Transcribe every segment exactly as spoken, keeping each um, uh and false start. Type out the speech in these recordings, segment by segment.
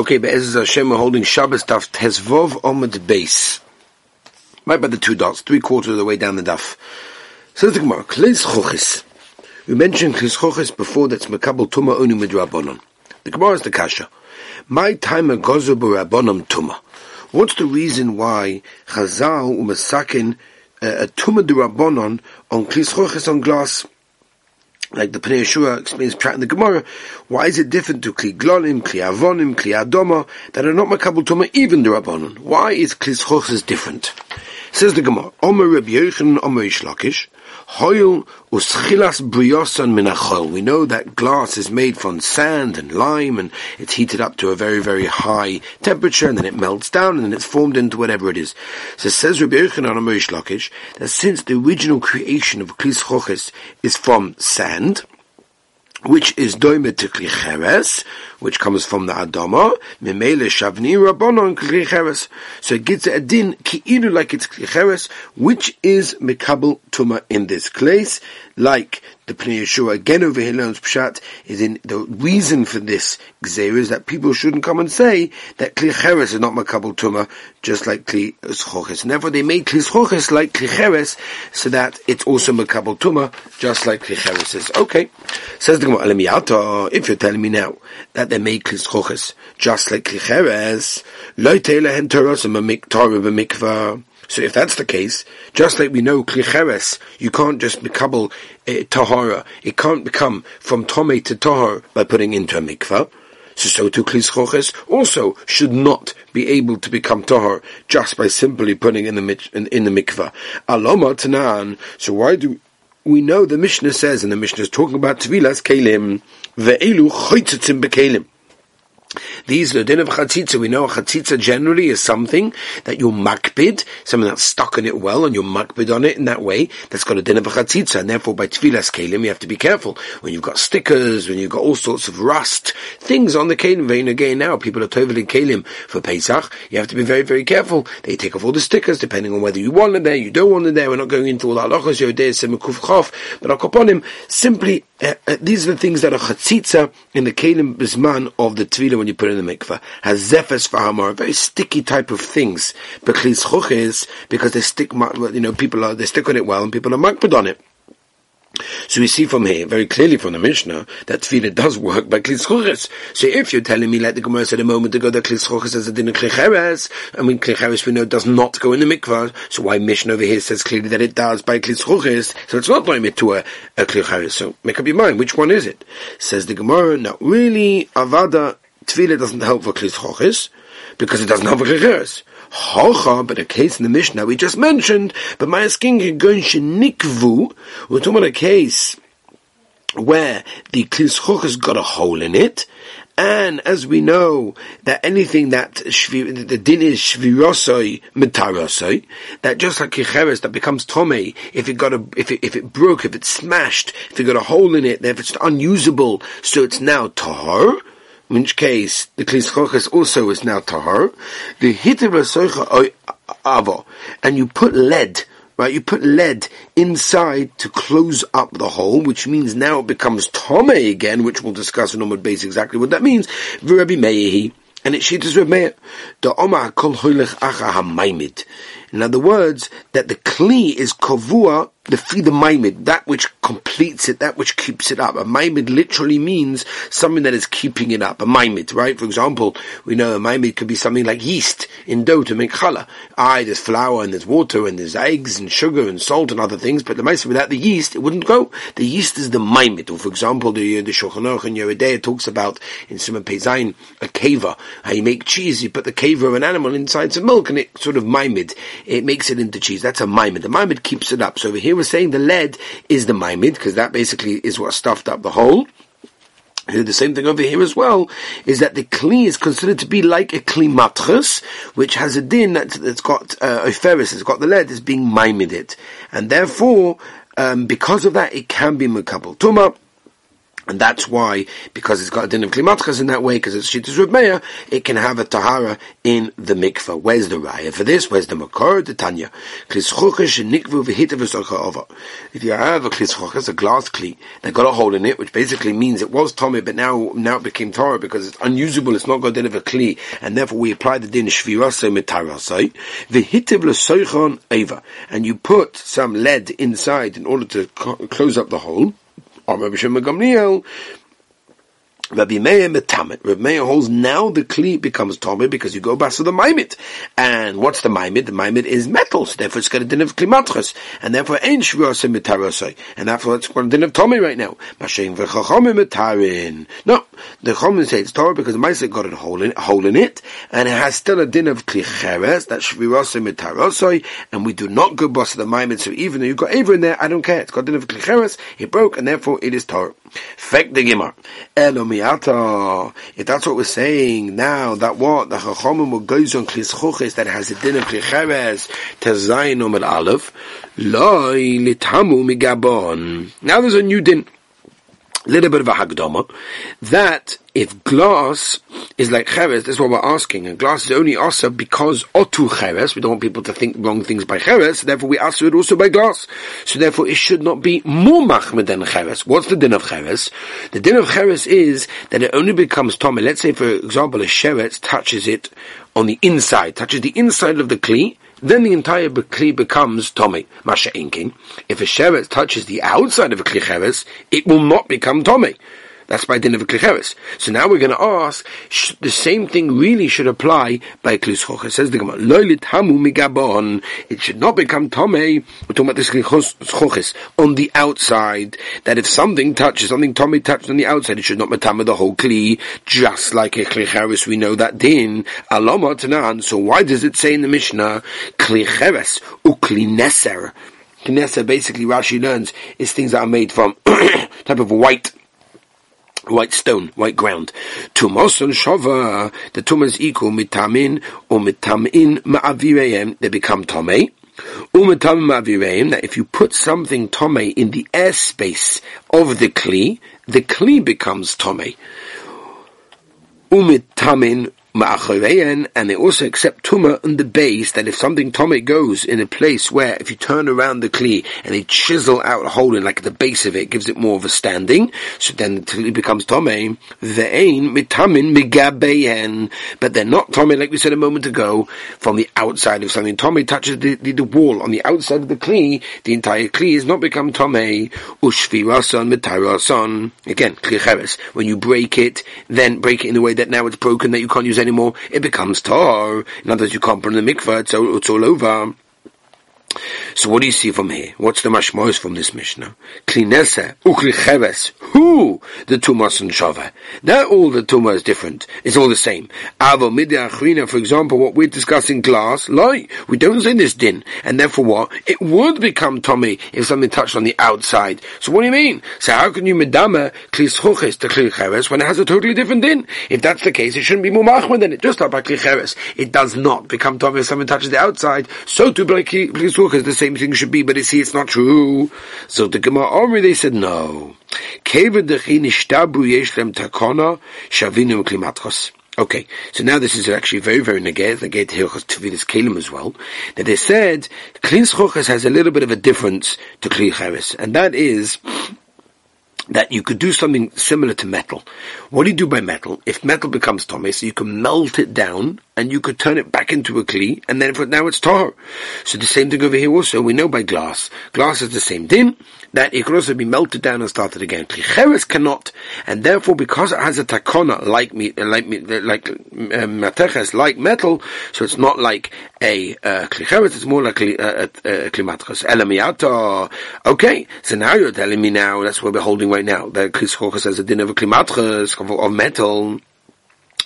Okay, Be'ez Hashem, we're holding Shabbos Daf Tezvov Omid Base. Right by the two dots, three quarters of the way down the Daf. Says the Gemara, Klis Chochis. We mentioned Klis Chochis before, that's Mekabel Tumah Onu Midrabonon. The Gemara is the Kasha. My time Agozu Barabonon Tumah. What's the reason why Chazal Umasakin a Tumah Durabonon on Klis Chochis on glass? Like the Pnei Yeshua explains Pshat in the Gemara, why is it different to Kli Glonim, Kli Avonim, Kli Adoma, that are not Makabel Tumah, even the Rabbanon? Why is Klis Chochis different? Says the Gemara, Omer Rabbi Yochanan, Omer Rish Lakish, Hoyl Uschilas Briosan Minachol. We know that glass is made from sand and lime, and it's heated up to a very, very high temperature, and then it melts down, and then it's formed into whatever it is. So says Rabbi Yochanan, Omer Rish Lakish, that since the original creation of Klis Chochis is from sand, which is doimed to Kli Cheres, which comes from the Adama, Mimele Shavni Rabbanon Kli Cheres. So it gets a din, ki'ilu, like it's Kli Cheres, which is Mekabel Tumah in this place, like the Pnei Yeshua again over here learns Pshat, is in the reason for this Gzeir is that people shouldn't come and say that Kli Cheres is not Mekabel Tumah, just like Kli Chochis. And therefore they made Kli Chochis like Kli Cheres, so that it's also Mekabel Tumah, just like Kli Cheres is. Okay. Says the Gemara, if you're telling me now that they made Klis Chochis just like Kli Cheres, lo teilehen toros v'miktor v'mikvah. So if that's the case, just like we know Kli Cheres, you can't just mekabel uh, tahara. It can't become from tomei to tahar by putting into a mikvah. So, so too Klis Chochis also should not be able to become tahar just by simply putting in the in, in the mikvah. Aloma tanan. So why do we know the Mishnah says, and the Mishnah is talking about tevilas kelim ve'elu choytzitzim bekelim. These the din of chatzitza. We know chatzitza generally is something that you makbid, something that's stuck in it well, and you makbid on it in that way. That's got a din of chatzitza, and therefore by tevilas kelim you have to be careful when you've got stickers, when you've got all sorts of rust things on the kelim. Vein again, now people are toveling kelim for Pesach. You have to be very, very careful. They take off all the stickers depending on whether you want it there, you don't want it there. We're not going into all the halachos yodeh semikuf chaf, but akoponim simply uh, uh, these are the things that are chatzitza in the kelim bisman of the tefillah. When you put in the mikveh, has zephes v'hamor, a very sticky type of things. But Klis Chochis, because they stick, you know, people are they stick on it well, and people are makbid on it. So we see from here, very clearly from the Mishnah, that tefillah does work by Klis Chochis. So if you're telling me, like the Gemara said a moment ago, that Klis Chochis has a din of Kli Cheres, I mean, Kli Cheres we know does not go in the mikvah, so why Mishnah over here says clearly that it does by Klis Chochis, so it's not like it to a, a Kli Cheres. So make up your mind, which one is it? Says the Gemara, no, really, Avada, tefillah doesn't help for Klis Chochis, because it doesn't help for Kli Cheres. Hocha, but a case in the Mishnah we just mentioned, but my asking going shenikvu, we're talking about a case where the Klis Chochis got a hole in it, and as we know that anything that shvi, the din is shvirosoi metarosoi, that just like Kli Cheres that becomes tomei, if it got a if it if it broke, if it smashed, if it got a hole in it, if it's unusable, so it's now tahor. In which case, the Klis Chochis also is now tahor. The hitera soicha avo, and you put lead, right? You put lead inside to close up the hole, which means now it becomes tomei again, which we'll discuss in Omid Beis exactly what that means. V'Rabbi Meir, and it shittas Reb Meir, the omar kol hoylech acha hamaimid. In other words, that the kli is kavua, the fi the maimid, that which completes it, that which keeps it up. A maimid literally means something that is keeping it up. A maimid, right? For example, we know a maimid could be something like yeast in dough to make challah. Aye, there's flour and there's water and there's eggs and sugar and salt and other things, but the maimid, without the yeast, it wouldn't go. The yeast is the maimid. Or for example, the, the Shulchan Aruch in Yeridea talks about, in Simon Pei Zayin, a keva. How you make cheese, you put the keva of an animal inside some milk and it sort of maimid. It makes it into cheese. That's a maimid. The maimid keeps it up. So over here we're saying the lead is the maimid, because that basically is what stuffed up the hole. The same thing over here as well, is that the kli is considered to be like a kli matras, which has a din that's, that's got uh, oferis, it's got the lead, is being maimid it. And therefore, um, because of that, it can be mekabel tumah. And that's why, because it's got a din of klimatchas in that way, because it's shittas Reb Meir, it can have a tahara in the mikveh. Where's the raya for this? Where's the makor? The tanya. If you have a klischukas, a glass kli that got a hole in it, which basically means it was tomei, but now now it became Torah because it's unusable. It's not got a din of a kli, and therefore we apply the din shvirasei mitarasei v'hitev l'soichon eva, and you put some lead inside in order to co- close up the hole. Rabbi Shimon Gamliel, Rabbi Meir metamet. Rabbi Meir holds now the kli becomes tamid because you go back to the maimit. And what's the maimit? The maimit is metal, so therefore it's got a din of klimatchas, and therefore ain't shvirasei mitarasei, and therefore it's got a din of tamid right now. Mashein v'chachamim metarin. No, the chachamim say it's Torah because the ma'aser got a hole in, hole in it, and it has still a din of kli cheres that shvirasei mitarasei, and we do not go back to the maimit. So even though you got Eva in there, I don't care. It's got a din of kli cheres. It broke, and therefore it is Torah. Fact the Gemara. If that's what we're saying now, that what the Chachamim will goes on klischuches that has a din of klicheres tezayin omel aleph loy litamu migabon. Now there's a new din, little bit of a hagdama, that if glass is like cheres, that's what we're asking, and glass is only asa because otu cheres, we don't want people to think wrong things by cheres, therefore we asa it also by glass. So therefore it should not be more machmed than cheres. What's the din of cheres? The din of cheres is that it only becomes tomei. Let's say, for example, a sheretz touches it on the inside, touches the inside of the kli, then the entire kli becomes tomei. Masha enkin. If a sheretz touches the outside of a kli cheres, it will not become tomei. That's by din of a kli cheres. So now we're going to ask, sh- the same thing really should apply by klischoches. Says the Gemara, lo lithamu migabon. It should not become tomei. We're talking about this klischoches on the outside. That if something touches, something tomei touched on the outside, it should not metame the whole kli. Just like a kli cheres, we know that din. Alama tanan. So why does it say in the Mishnah, kli cheres ukli neser? Kli neser, basically Rashi learns, is things that are made from type of white. White stone, white ground. Tumos and shava, the tumas equal mitamin or mitamin ma'avireim, they become tomei. Umitam ma'avireim, that if you put something tomei in the airspace of the kli, the kli becomes tomei. Umitamin ma'achoreim, and they also accept tumah on the base, that if something tomei goes in a place where if you turn around the kli and they chisel out a hole in like the base of it, it gives it more of a standing, so then the kli becomes tomei. Ve'ein mitamin migabein, but they're not tomei, like we said a moment ago, from the outside. If something tomei touches the, the, the wall on the outside of the kli, the entire kli has not become tomei. Ushvirason mitarason, again kli cheres, when you break it, then break it in a way that now it's broken, that you can't use anymore, it becomes tar. In other words, you can't put in the mikveh, it's all, it's all over. So what do you see from here? What's the mashmois from this Mishnah? Kli neser ukli cheres, who the tumas and shava. Now all the tumah is different. It's all the same. Avo midya achrina, for example, what we're discussing, glass, light. We don't say this din, and therefore what? It would become tomei if something touched on the outside. So what do you mean? So how can you medama kli schuches to kli cheres when it has a totally different din? If that's the case, it shouldn't be more machman than it. Just like by kli cheres, it does not become tomei if something touches the outside. So to be kli because the same thing should be, but you see, it's not true. So the Gemara already, they said no. Okay, so now this is actually very, very neged. They get to Hilchos Tevilas Kelim as well. That they said klischuches has a little bit of a difference to kli cheres, and that is that you could do something similar to metal. What do you do by metal? If metal becomes tomei, so you can melt it down, and you could turn it back into a kli, and then for now it's tar. So the same thing over here also, we know by glass. Glass is the same din, that it could also be melted down and started again. Kli cheres cannot, and therefore because it has a takona, like me, like me, like mateches, uh, like metal, so it's not like a uh, kli cheres, it's more like a uh, uh, klimatchos. Elamiata. Okay, so now you're telling me now, that's where we're holding right now, that klischochos has a din of a klimatchos, of metal.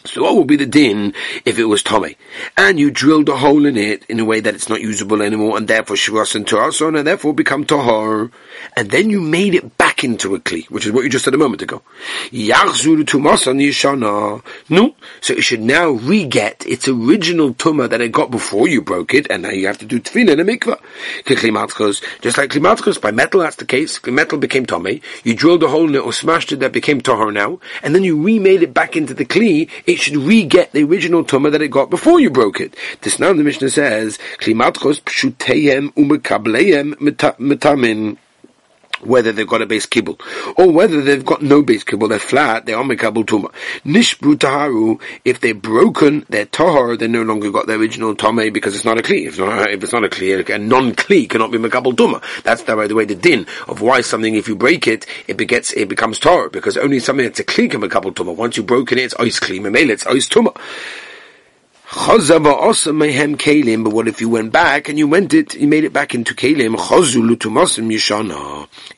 So what would be the din if it was tomei? And you drilled a hole in it in a way that it's not usable anymore, and therefore shivas and torason, and therefore become tahor. And then you made it back into a kli, which is what you just said a moment ago. No, so it should now re-get its original tumah that it got before you broke it, and now you have to do tefillin and a mikvah. Just like klimatkos, by metal that's the case. Metal became tamei. You drilled a hole in it or smashed it, that became tahor now, and then you remade it back into the kli. It should re-get the original tumah that it got before you broke it. This now the Mishnah says klimatkos pshuteyem umekableem metamin. Whether they've got a base kibbul, or whether they've got no base kibbul, they're flat, they are mekabel tumah. Nishbru taharu, if they're broken, they're tahor, they no longer got their original tomei because it's not a kli. If, not, if it's not a kli, a non-kli cannot be mekabel tumah. That's, by the way, the din of why something, if you break it, it begets, it becomes tahor, because only something that's a kli can mekabel tumah. Once you've broken it, it's ois kli, memele, it's ois tumah. But what if you went back and you went it, you made it back into kelim?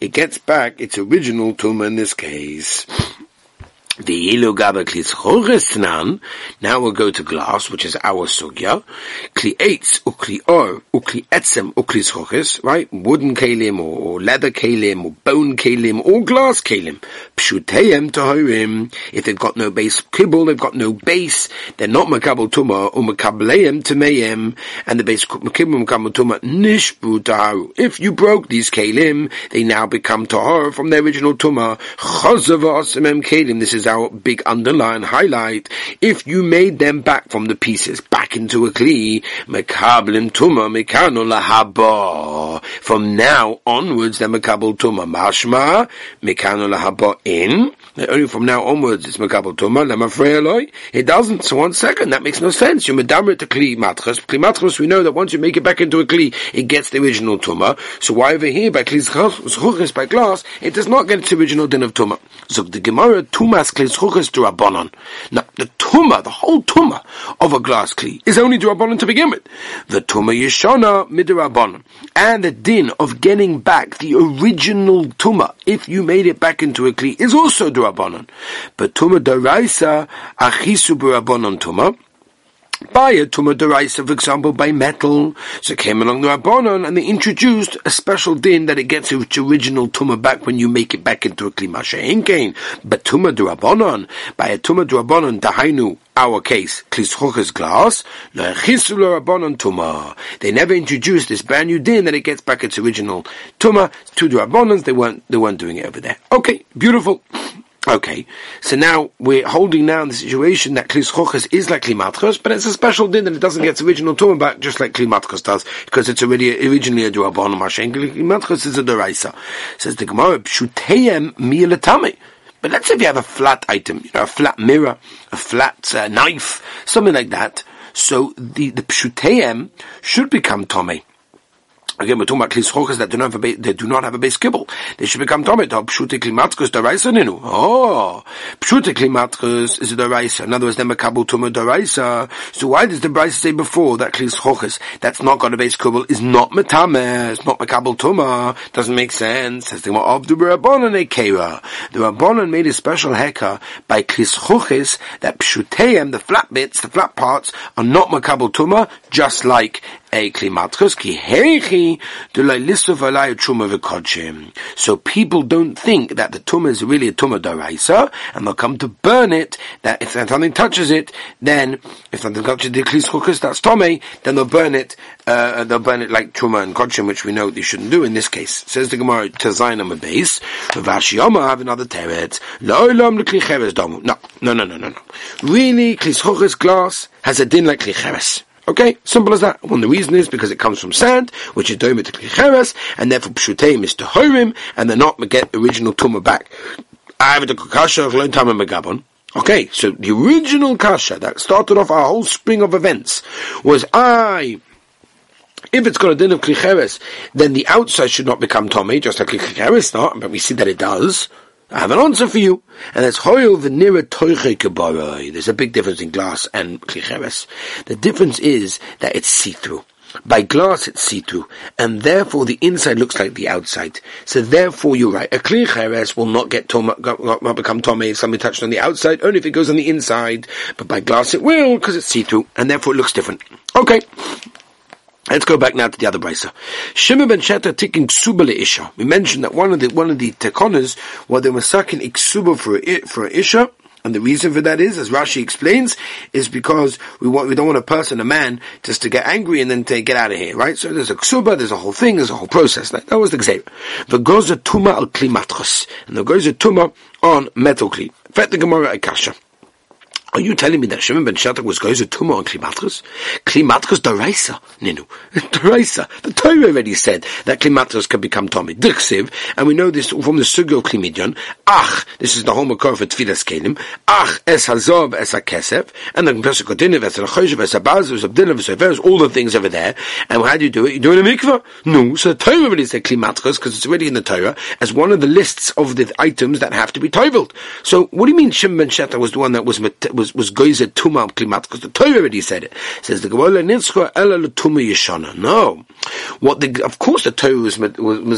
It gets back its original tumah in this case. Now we'll go to glass, which is our sugya. Right? Wooden kelim, or, or leather kelim, or bone kelim, or glass kelim. Pshuteyem tahorim. If they've got no base kibbul, they've got no base, they're not makabel tumah, or makableem tameyem, and the base kibbul makabel tumah nishbu taharu. If you broke these kelim, they now become tahor from their original tumah. Chazavasmem kelim. This is our big underline highlight. If you made them back from the pieces back into a kli, mekablim tuma mekano lahaba. From now onwards, they're mekabel tuma. Mashma mekano lahaba in. Only from now onwards, it's mekabel tuma. Lamafrei aloi. It doesn't. So one second, that makes no sense. You medamer to kli matras. Kli matras. We know that once you make it back into a kli, it gets the original tuma. So why over here by kli zchuches, by glass, it does not get its original din of tuma? Zog the Gemara tuma. Now, the tumah, the whole tumah of a glass kli is only d'Rabbanan to begin with. The tumah yeshana mid'Rabbanan. And the din of getting back the original tumah, if you made it back into a kli, is also d'Rabbanan. But tumah d'Oraisa achisu b'Rabbanan tumah. By a tumah d'oraisa, for example, by metal. So came along the Rabbanon, and they introduced a special din that it gets its original tumah back when you make it back into a kli masha'enkein. But tumah d'Rabbanon, by a tumah d'Rabbanon, dahainu, our case, klischoches glass, le'chisu l'Rabbanon tumah. They never introduced this brand new din that it gets back its original tumah to the Rabbanons. They weren't, they weren't doing it over there. Okay, beautiful. Okay, so now we're holding now in the situation that Kli Zchuches is like Kli Matchos, but it's a special din that it doesn't get its original tumah back, just like Kli Matchos does, because it's already originally a d'Rabbanan. Mashen Kli Matchos is a d'oraisa. Says the Gemara, Pshuteyem mi'letame. But let's say if you have a flat item, you know, a flat mirror, a flat uh, knife, something like that. So the the Pshuteyem should become tamei. Again, we're talking about klis choches that do not have a base, they do not have a base kibbul. They should become tamei. Pshute klimatkus d'oraisa ninu. Oh, pshute klimatkus is d'oraisa. In other words, they're mekabel tumah d'oraisa. So why does the Braisa say before that klis choches that's not got a base kibbul is not metameh? It's not mekabel tumah. Doesn't make sense. Says the Rabbanan ekera. The Rabbanan made a special heka by klis choches that pshuteyem, the flat bits, the flat parts, are not mekabel tumah, just like a kli matchos ki heichi. So people don't think that the tumah is really a tumah d'oraisa, and they'll come to burn it, that if something touches it, then, if something touches the kli zchuches, that's tamei, then they'll burn it, uh, they'll burn it like truma and kodshim, which we know they shouldn't do in this case. Says the Gemara, Tezayin on the base, Vashiyama have another teretz, Lo'olam l'kli cheres damu. No, no, no, no, no, no. Really, kli zchuches glass has a din like kli cheres. Okay, simple as that. One, the reason is because it comes from sand, which is doimet klicheres, and therefore pshutei is tahorim, and they're not get original tumah back. I have a kakasha of learned time in Megabon. Okay, so the original kasha that started off our whole spring of events was I. If it's got a din of klicheres, then the outside should not become tamei, just like klicheres not. But we see that it does. I have an answer for you, and that's hoil v'nira toiche kabaroi. There's a big difference in glass and klicheres. The difference is that it's see-through. By glass it's see-through, and therefore the inside looks like the outside. So therefore you're right, a klicheres will not get toma, not become tomei if something touched on the outside, only if it goes on the inside, but by glass it will, because it's see-through, and therefore it looks different. Okay. Let's go back now to the other brisa. Shimon ben Shatta taking ksuba leisha. We mentioned that one of the one of the tekonas was they were sucking ksuba for for isha, and the reason for that is, as Rashi explains, is because we want we don't want a person, a man, just to get angry and then to get out of here, right? So there's a ksuba, there's a whole thing, there's a whole process. Like, that was the gzeira. The goes a tuma al kli matchos, and the goes a tuma on metal kli. In fact, the Gemara akasha. Are you telling me that Shimon ben Shatta was goes a tumor on Klimatchus? Klimatchus deraisa, Ninu. Deraisa. The Torah already said that Klimatchus can become Tommy. Dirksiv, and we know this from the Sugyo Klimidyon. Ach, this is the home of Korfet Tfilas Kelim. Ach, es hazov, es hakesef. And the Gimpresa Kodiniv, es hachoshev, es habaz, es abdiniv, es hafez, all the things over there. And how do you do it? You do it in a mikvah? No. So the Torah already said Klimatchus, because it's already in the Torah, as one of the lists of the items that have to be toveled. So what do you mean Shimon ben Shatta was the one that was met- was was goyzer tuma al klimat, because the Torah already said it. It says the Gemara nitzcha ela l'tuma yeshana. No, what the of course the Torah was was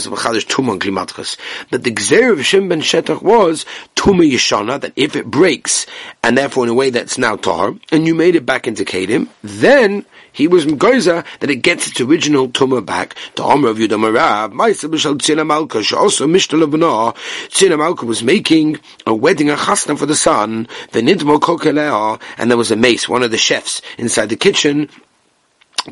mechadish tuma on klimatchus, but the gzeira of Shimon ben Shatta was tuma yeshana, that if it breaks and therefore in a way that's now tahar, and you made it back into kedim, then he was goyzer that it gets its original tuma back. The Amar of Yudam Rav Ma'aseh b'shal Tzina Malka, she also mishtal l'bna. Tzina Malka was making a wedding, a chasna for the son. The nidmo koka, and there was a mace, one of the chefs inside the kitchen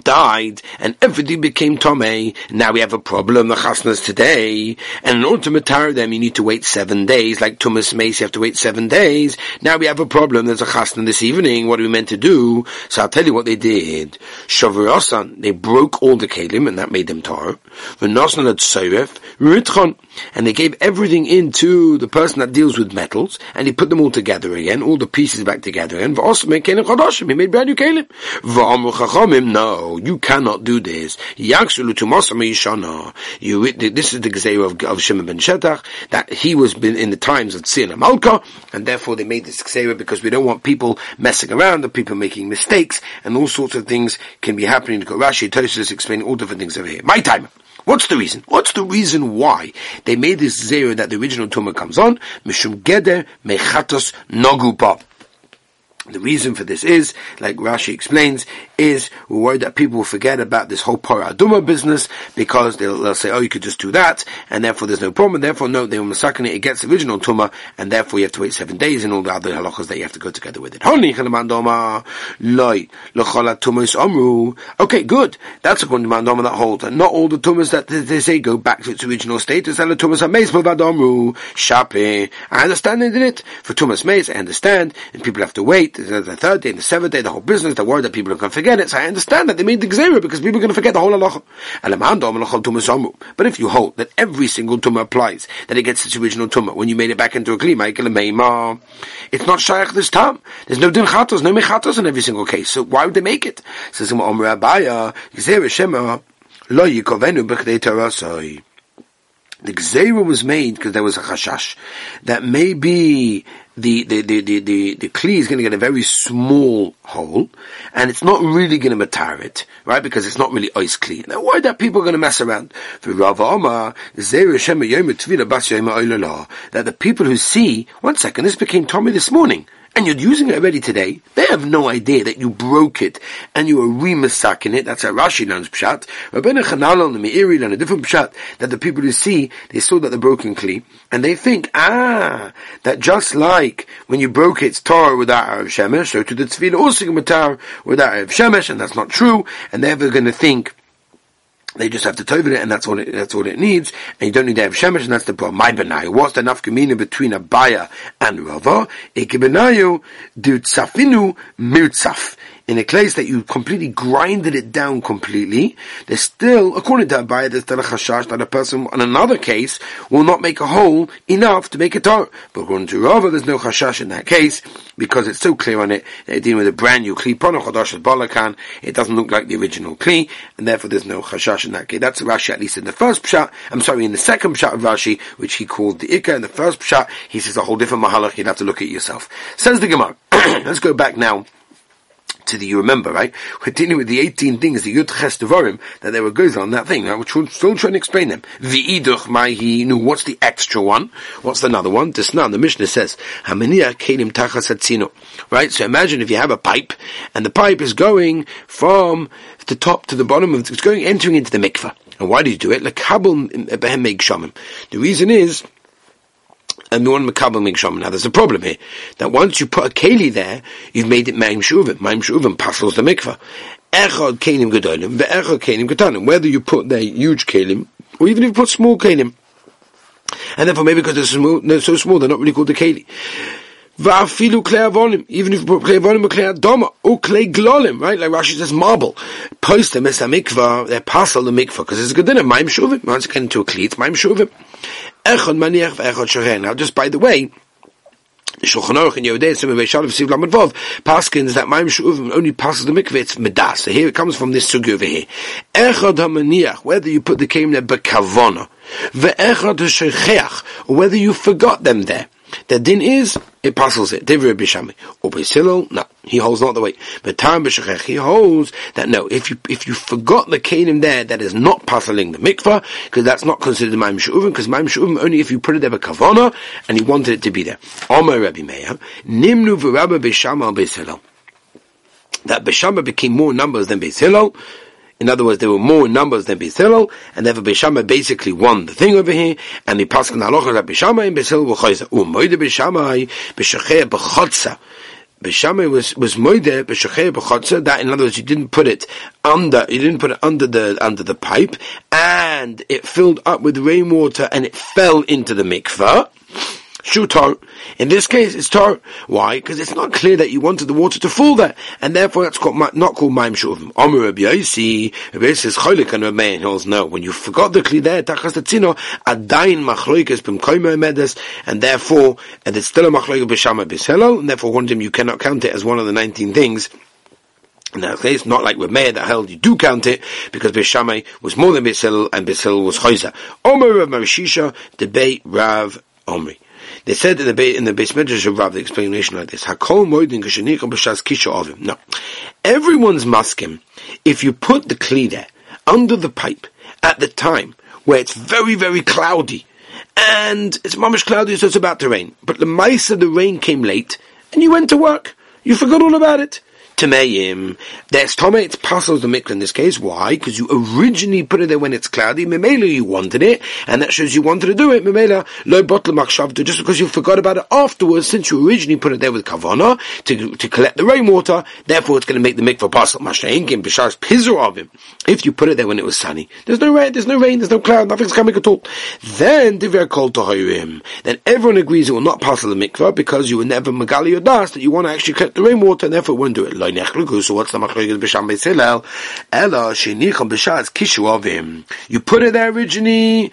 died, and everything became Tomei. Now we have a problem, the chasnas today, and in order to matar them, you need to wait seven days, like Tumas Mace, you have to wait seven days, now we have a problem, there's a chasna this evening, what are we meant to do? So I'll tell you what they did. Shavurasan, they broke all the kelim, and that made them tar. V'nosnan at Soref, Ritchon, and they gave everything into the person that deals with metals, and he put them all together again, all the pieces back together again, V'osman kelim chodoshim, he made brand new kelim. V'amru chachomim, no, you cannot do this. You, this is the gzeira of, of Shimon ben Shatta, that he was been in the times of Tzina Malka, and therefore they made this gzeira because we don't want people messing around, the people making mistakes, and all sorts of things can be happening. Rashi, Tosfos explain all different things over here. My time. What's the reason? What's the reason why they made this gzeira that the original tumah comes on? Mishum geder mechatos nogupa. The reason for this is, like Rashi explains, is we're worried that people will forget about this whole Parah Aduma business, because they'll, they'll say, oh, you could just do that, and therefore there's no problem, and therefore no, they were massacring it, it gets original Tumah, and therefore you have to wait seven days, and all the other halachas that you have to go together with it. Okay, good. That's according to Mandoma that holds, and not all the Tumahs that they say go back to its original status, and the Tumahs are meis b'vadomru, shape. I understand it, for Tumahs meis, I understand, and people have to wait, the third day, the seventh day, the whole business, the word that people are going to forget it. So I understand that they made the gzeira because people are going to forget the whole halacha. But if you hold that every single tumah applies, that it gets its original tumah when you made it back into a klima, it's not shaykh this time. There's no din chatos, no mechatos in every single case. So why would they make it? Says Omar Abaya, gzeira shema lo yikovenu b'chdei terasoi. The gzeira was made because there was a chashash that maybe the the the the the, the kli is going to get a very small hole, and it's not really going to matar it, right? Because it's not really ice kli. Now, why that people are going to mess around? For Rav Amar, that the people who see, one second, this became Tommy this morning, and you're using it already today, they have no idea that you broke it, and you were re-masaking it. That's how Rashi learns Pshat. Rabbeinu Chananel and the Meiri learn a different Pshat, that the people who see, they saw that the broken Kli, and they think, ah, that just like when you broke its Torah without Erev Shemesh, so to the Tzvila also can be Torah without Erev Shemesh, and that's not true, and they're ever going to think, they just have to tovel it, and that's all it, that's all it needs, and you don't need to have shemesh, and that's the problem. My benai, what's the nafkamina between a buyer and Rava? Ekibenayu dutsafinu mirtsaf. In a place that you completely grinded it down completely, there's still, according to Abaye, there's still a chashash that a person, in another case, will not make a hole enough to make a tar. But according to Rava, there's no chashash in that case, because it's so clear on it, that you're dealing with a brand new kli, Pono Chodosh Balakan, it doesn't look like the original kli, and therefore there's no chashash in that case. That's Rashi, at least in the first pshat, I'm sorry, in the second pshat of Rashi, which he called the Ikka, in the first pshat, he says a whole different mahalach, you'd have to look at yourself. Says the Gemara. Let's go back now to the, you remember, right? We're dealing with the eighteen things, the Yud Ches Devarim, that there were goes on that thing. Now we're still trying to explain them. V'iduch mahi, no, what's the extra one? What's another one? Disnan, the Mishnah says, Hamaniya kelim tachas hatzino. Right? So imagine if you have a pipe, and the pipe is going from the top to the bottom, of it's going, entering into the mikveh. And why do you do it? The reason is, and the one makabel miksham. Now, there's a problem here that once you put a keli there, you've made it ma'im shuvim. Ma'im shuvim passes the mikveh. Echad kelim gedolim, ve'echad kelim ketanim. Whether you put there huge kelim, or even if you put small kelim, and therefore maybe because they're small, they're so small, they're not really called the keli. Va'afilu klei avonim, even if you put klei avonim or klei adoma or klei glolim, right? Like Rashi says, marble. Post them as a mikvah, they're passel the mikvah because it's a good dinner. Ma'im shuvim. Once you get into a kli, it's ma'im shuvim. Now, just by the way, the Shulchan Aruch and Yehudei Sumei Beishalav Siv Lamed Vav paskins that Ma'im Shuvim only passes the mikveh, it's medas. So here it comes from this sugi over here. Echad hamaniach, whether you put the kelim there bekavona, ve'echad hashecheach, or whether you forgot them there. The din is, it passes it. Divrei Rabbi Shammai. Or Beisilol, no, he holds not the weight. But Tam B'Shechech, he holds that no, if you, if you forgot the kelim there, that is not passeling the mikvah, because that's not considered Ma'im Shuvim, because Ma'im Shuvim only if you put it there b'kavana, and he wanted it to be there. Amar Rabbi Meir, Nimnu v'Rabbi B'Shammai B'Silol. That B'Shammai became more numbers than Beisilol. In other words, there were more numbers than Beis Hillel, and therefore Beis Shammai basically won the thing over here, and the Pasuk Halacha that Beis Shammai and Beis Hillel were chayzer. U'moide Beis Shammai b'shecheh b'chotza. Beis Shammai was was moide b'shecheh b'chotza. That, in other words, you didn't put it under, you didn't put it under the under the pipe, and it filled up with rainwater, and it fell into the mikveh. Shutar. In this case, it's tar. Why? Because it's not clear that you wanted the water to fall there, and therefore that's called, not called Ma'im Shuvim. Amar Rabbi Yosi, Rabbi Yosi is cholik and Rabbi Meir holds no. When you forgot the kli there, tachas tzino, adayin machloikas b'mkoyim medes, and therefore, and it's still a machloikas b'shama b'shelo, and therefore, one of them you cannot count it as one of the nineteen things. In that case, not like with Meir that held you do count it, because Beis Shammai was more than Beis Hillel, and Beis Hillel was choizer. Amar Rav Marishisha, debate Rav Omri. They said in the in the Beis Medrash of Rav the explanation like this: Hakol moedin kashenikam b'shas kisha ovim. No, everyone's maskim. If you put the kli there under the pipe at the time where it's very very cloudy and it's mamish cloudy, so it's about to rain. But the mice of the rain came late, and you went to work. You forgot all about it. Tameim. There's Tomei, it's passos the mikvah in this case. Why? Because you originally put it there when it's cloudy. Memela, you wanted it, and that shows you wanted to do it. Memela, lo bottle machshavta, just because you forgot about it afterwards, since you originally put it there with kavana to to collect the rainwater, therefore it's going to make the mikvah passel. Masha'inkim b'shas pizur of him. If you put it there when it was sunny, there's no rain, there's no rain, there's no cloud, nothing's coming at all. Then divrei kol tohirim. Then everyone agrees it will not passel the mikvah because you were never megali or das that you want to actually collect the rainwater, and therefore it won't do it. So what's the machlokas b'sham Beis Hillel? Ela shenicham b'shas kishu avim. You put it there originally,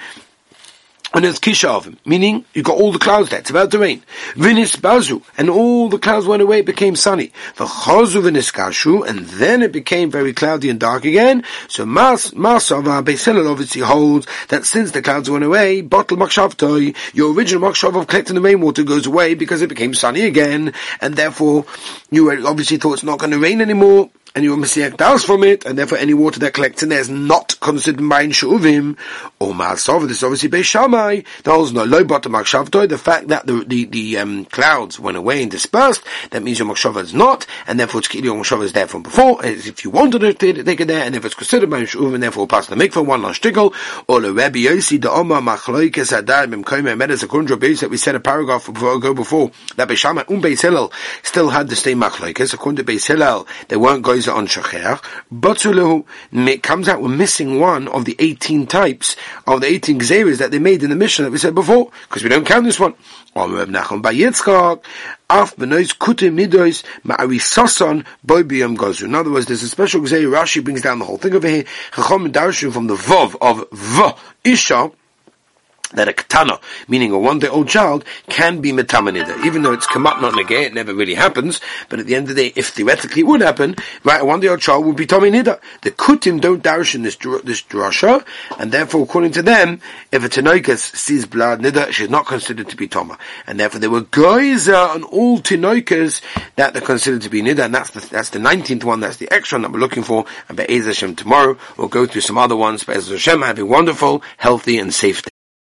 and it's kisha avim, meaning you got all the clouds there. It's about to rain. Vinis bazu, and all the clouds went away. It became sunny. V'chazu vinis kashu, and then it became very cloudy and dark again. So Mas Masava Beis Hillel obviously holds that since the clouds went away, bottle makshavtoi, your original makshav of collecting the rainwater goes away because it became sunny again, and therefore you obviously thought it's not going to rain anymore, and you were mesiach das from it, and therefore any water that collects in there is not considered ma'im shuvim. Or ma'asov, this is obviously Beis Shammai. There was no low bottom makshavtoi. The fact that the the, the um, clouds went away and dispersed, that means your makshavah is not, and therefore your makshavah is there from before. As if you wanted it, to take it there, and if it's considered ma'im shuvim, and therefore pass the mikvah one last shtickle. Or the Rabbi Yosi the Omar machloikas adad b'mkoyim medes akundra base that we said a paragraph before ago before that Beis Shammai and Beis Hillel still had the same machloikas akundra Beis Hillel. They weren't going on Shecher, but it comes out we're missing one of the eighteen types of the eighteen Xeris that they made in the Mishnah that we said before, because we don't count this one. In other words, there's a special Xer. Rashi brings down the whole thing over here. Chacham darshu from the Vav of V Isha, that a ketana, meaning a one-day-old child, can be metamanida. Even though it's kamat not negay, it never really happens, but at the end of the day, if theoretically it would happen, right, a one-day-old child would be tamanida. The kutim don't darush in this, this drasha, and therefore, according to them, if a tinoikas sees blood nida, she's not considered to be tama. And therefore, there were geyser on all tinoikas that they're considered to be nida, and that's the, that's the nineteenth one, that's the extra one that we're looking for, and Be'ez Hashem tomorrow, we'll go through some other ones, Be'ez Hashem, have a wonderful, healthy, and safe day.